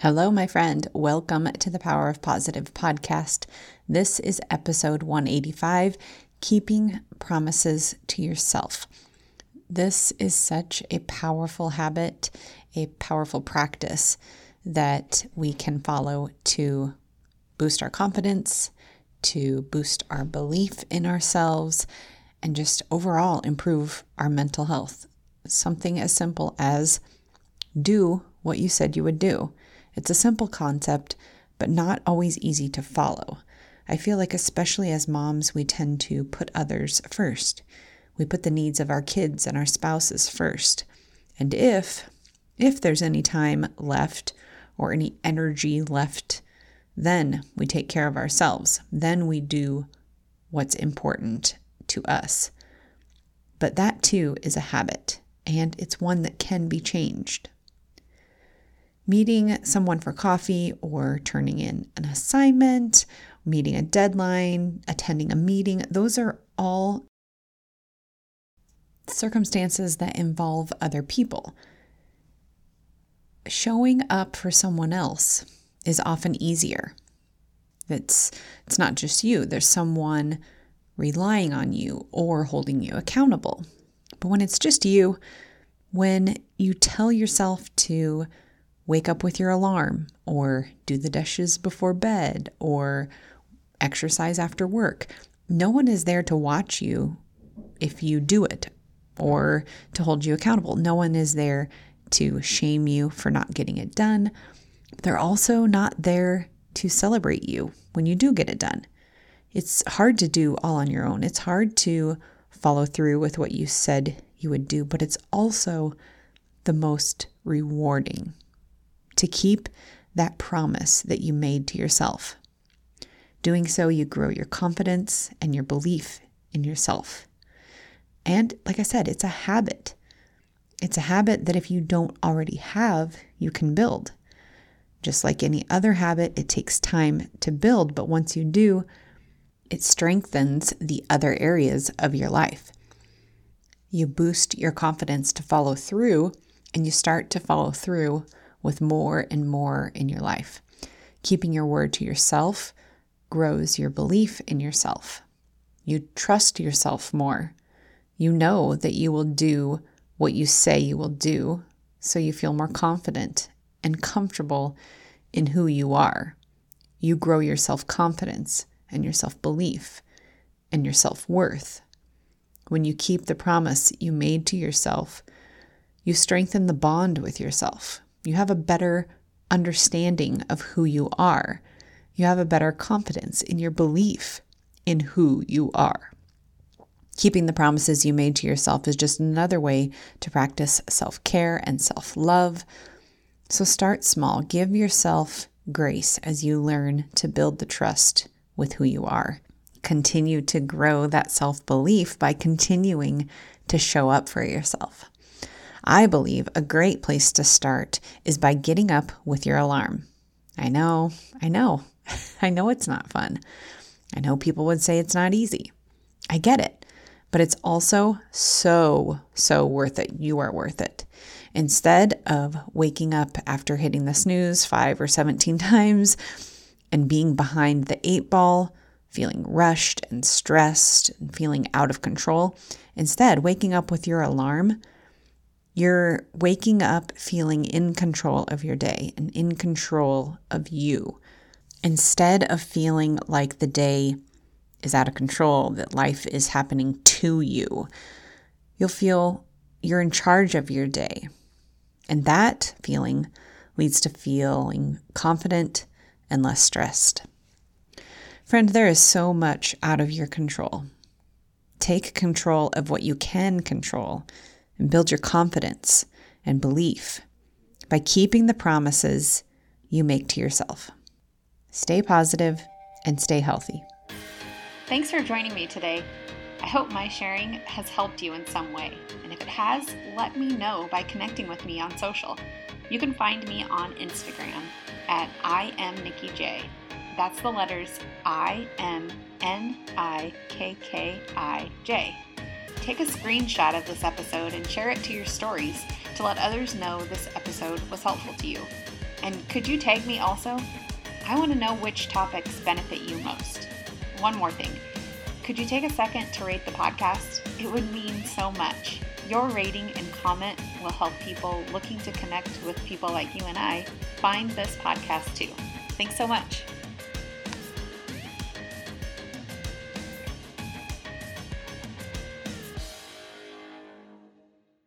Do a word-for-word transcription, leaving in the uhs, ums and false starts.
Hello, my friend. Welcome to the Power of Positive podcast. This is episode one eighty-five, Keeping Promises to Yourself. This is such a powerful habit, a powerful practice that we can follow to boost our confidence, to boost our belief in ourselves, and just overall improve our mental health. Something as simple as do what you said you would do. It's a simple concept, but not always easy to follow. I feel like especially as moms, we tend to put others first. We put the needs of our kids and our spouses first. And if, if there's any time left or any energy left, then we take care of ourselves. Then we do what's important to us. But that too is a habit, and it's one that can be changed. Meeting someone for coffee or turning in an assignment, meeting a deadline, attending a meeting, those are all circumstances that involve other people. Showing up for someone else is often easier. It's, it's not just you. There's someone relying on you or holding you accountable. But when it's just you, when you tell yourself to wake up with your alarm, or do the dishes before bed, or exercise after work. No one is there to watch you if you do it, or to hold you accountable. No one is there to shame you for not getting it done. They're also not there to celebrate you when you do get it done. It's hard to do all on your own. It's hard to follow through with what you said you would do, but it's also the most rewarding to keep that promise that you made to yourself. Doing so, you grow your confidence and your belief in yourself. And like I said, it's a habit. It's a habit that if you don't already have, you can build. Just like any other habit, it takes time to build, but once you do, it strengthens the other areas of your life. You boost your confidence to follow through, and you start to follow through with more and more in your life. Keeping your word to yourself grows your belief in yourself. You trust yourself more. You know that you will do what you say you will do, so you feel more confident and comfortable in who you are. You grow your self-confidence and your self-belief and your self-worth. When you keep the promise you made to yourself, you strengthen the bond with yourself. You have a better understanding of who you are. You have a better confidence in your belief in who you are. Keeping the promises you made to yourself is just another way to practice self-care and self-love. So start small. Give yourself grace as you learn to build the trust with who you are. Continue to grow that self-belief by continuing to show up for yourself. I believe a great place to start is by getting up with your alarm. I know, I know, I know it's not fun. I know people would say it's not easy. I get it, but it's also so, so worth it. You are worth it. Instead of waking up after hitting the snooze five or seventeen times and being behind the eight ball, feeling rushed and stressed and feeling out of control, instead waking up with your alarm, you're waking up feeling in control of your day and in control of you, instead of feeling like the day is out of control, that life is happening to you. You'll feel you're in charge of your day. And that feeling leads to feeling confident and less stressed. Friend, there is so much out of your control. Take control of what you can control and build your confidence and belief by keeping the promises you make to yourself. Stay positive and stay healthy. Thanks for joining me today. I hope my sharing has helped you in some way. And if it has, let me know by connecting with me on social. You can find me on Instagram at I am Nikki J. That's the letters I M N I K K I J. Take a screenshot of this episode and share it to your stories to let others know this episode was helpful to you. And could you tag me also? I want to know which topics benefit you most. One more thing. Could you take a second to rate the podcast? It would mean so much. Your rating and comment will help people looking to connect with people like you and I find this podcast too. Thanks so much.